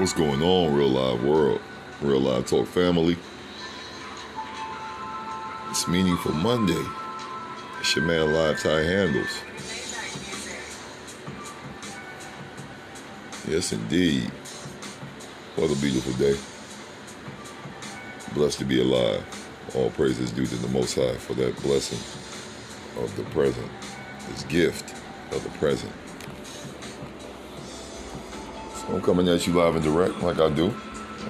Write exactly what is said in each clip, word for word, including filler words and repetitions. What's going on, Real Live World? Real Live Talk family. It's Meaningful Monday. It's your man, Live Tie Handles. Yes, indeed. What a beautiful day. Blessed to be alive. All praise is due to the Most High for that blessing of the present, this gift of the present. So I'm coming at you live and direct like I do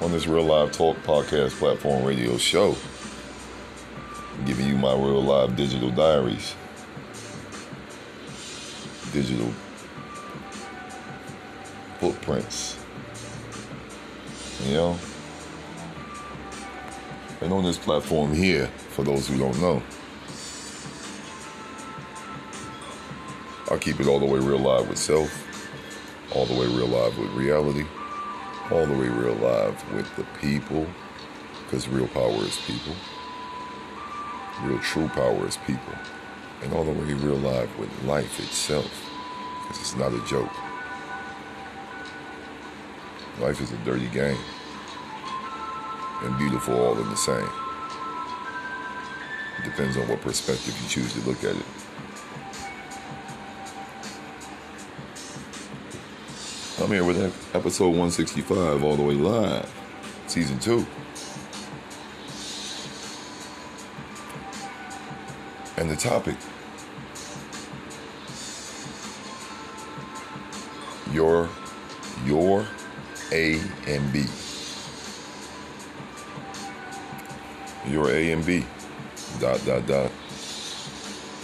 on this Real Live Talk podcast platform radio show. I'm giving you my Real Live digital diaries. Digital footprints. You know? And on this platform here, for those who don't know, I keep it all the way real live with self, all the way real live with reality, all the way real live with the people, because real power is people. Real true power is people. And all the way real live with life itself, because it's not a joke. Life is a dirty game. And beautiful all in the same. It depends on what perspective you choose to look at it. I'm here with episode one sixty-five, all the way live, season two. And the topic, your, your A and B. Your A and B, dot, dot, dot,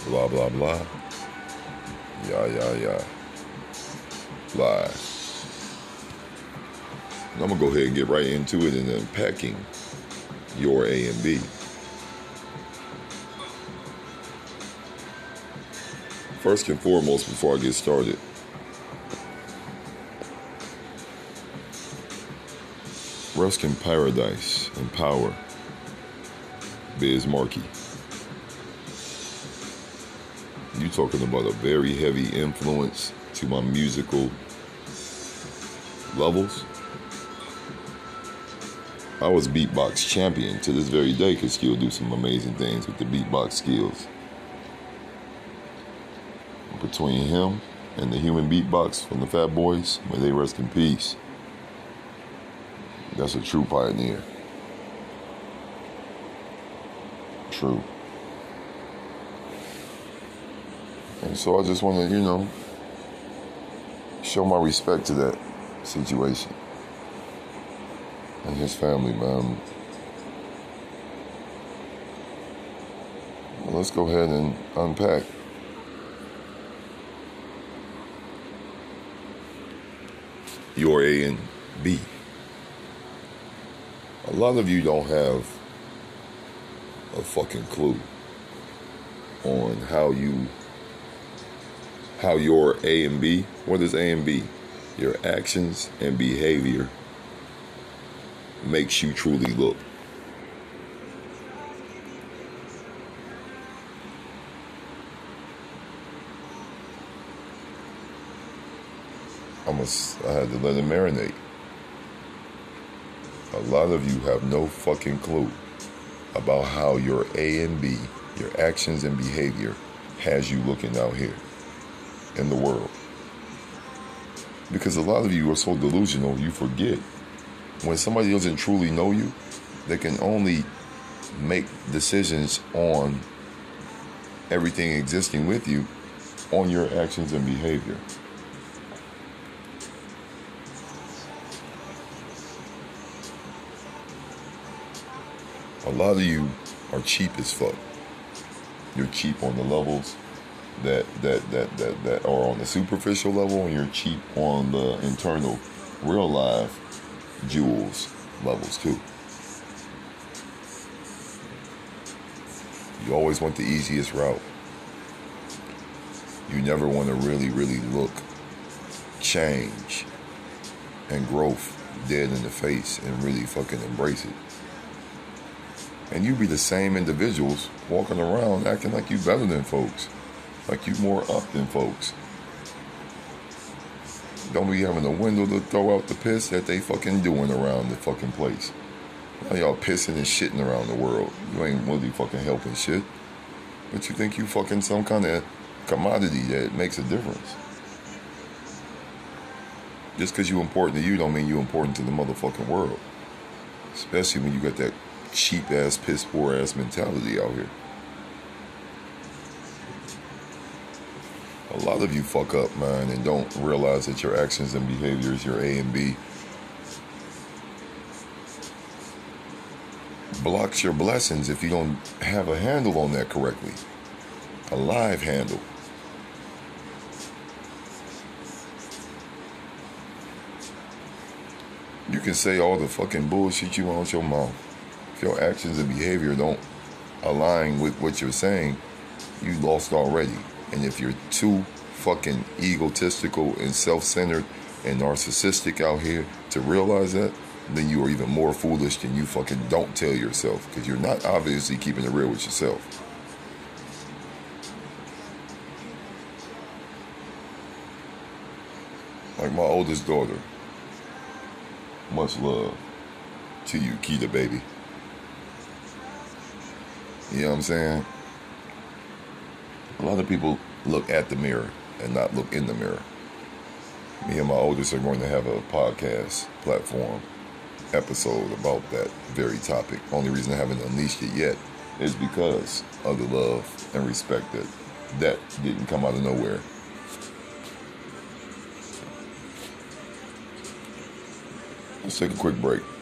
blah, blah, blah, yeah, yeah, yeah, live. And I'm going to go ahead and get right into it and unpacking your A and B. First and foremost, before I get started, rest in paradise and power. Biz Markie. You talking about a very heavy influence to my musical levels. I was beatbox champion to this very day. Can still do some amazing things with the beatbox skills. Between him and the human beatbox from the Fat Boys, may they rest in peace. That's a true pioneer. True. And so I just want to, you know, show my respect to that situation and his family, man. Well, let's go ahead and unpack. Your A and B. A lot of you don't have a fucking clue on how you, how your A and B, what is A and B? Your actions and behavior makes you truly look. I must, I had to let it marinate. A lot of you have no fucking clue about how your A and B, your actions and behavior, has you looking out here in the world. Because a lot of you are so delusional, you forget. When somebody doesn't truly know you, they can only make decisions on everything existing with you, on your actions and behavior. A lot of you are cheap as fuck. You're cheap on the levels that that that that that are on the superficial level, and you're cheap on the internal, real life jewels levels too. You always want the easiest route. You never want to really, really look change and growth dead in the face and really fucking embrace it. And you be the same individuals walking around acting like you better than folks. Like you more up than folks. Don't be having a window to throw out the piss that they fucking doing around the fucking place. Now y'all pissing and shitting around the world. You ain't really fucking helping shit. But you think you fucking some kind of commodity that makes a difference. Just because you important to you don't mean you important to the motherfucking world. Especially when you got that cheap-ass, piss-poor-ass mentality out here. A lot of you fuck up, man, and don't realize that your actions and behaviors, your A and B, blocks your blessings if you don't have a handle on that correctly. A live handle. You can say all the fucking bullshit you want with your mouth. If your actions and behavior don't align with what you're saying, you lost already. And if you're too fucking egotistical and self-centered and narcissistic out here to realize that, then you are even more foolish than you fucking don't tell yourself. Because you're not obviously keeping it real with yourself. Like my oldest daughter. Much love to you, Kida, baby. You know what I'm saying? A lot of people look at the mirror and not look in the mirror. Me and my oldest are going to have a podcast platform episode about that very topic. Only reason I haven't unleashed it yet is because of the love and respect that that didn't come out of nowhere. Let's take a quick break.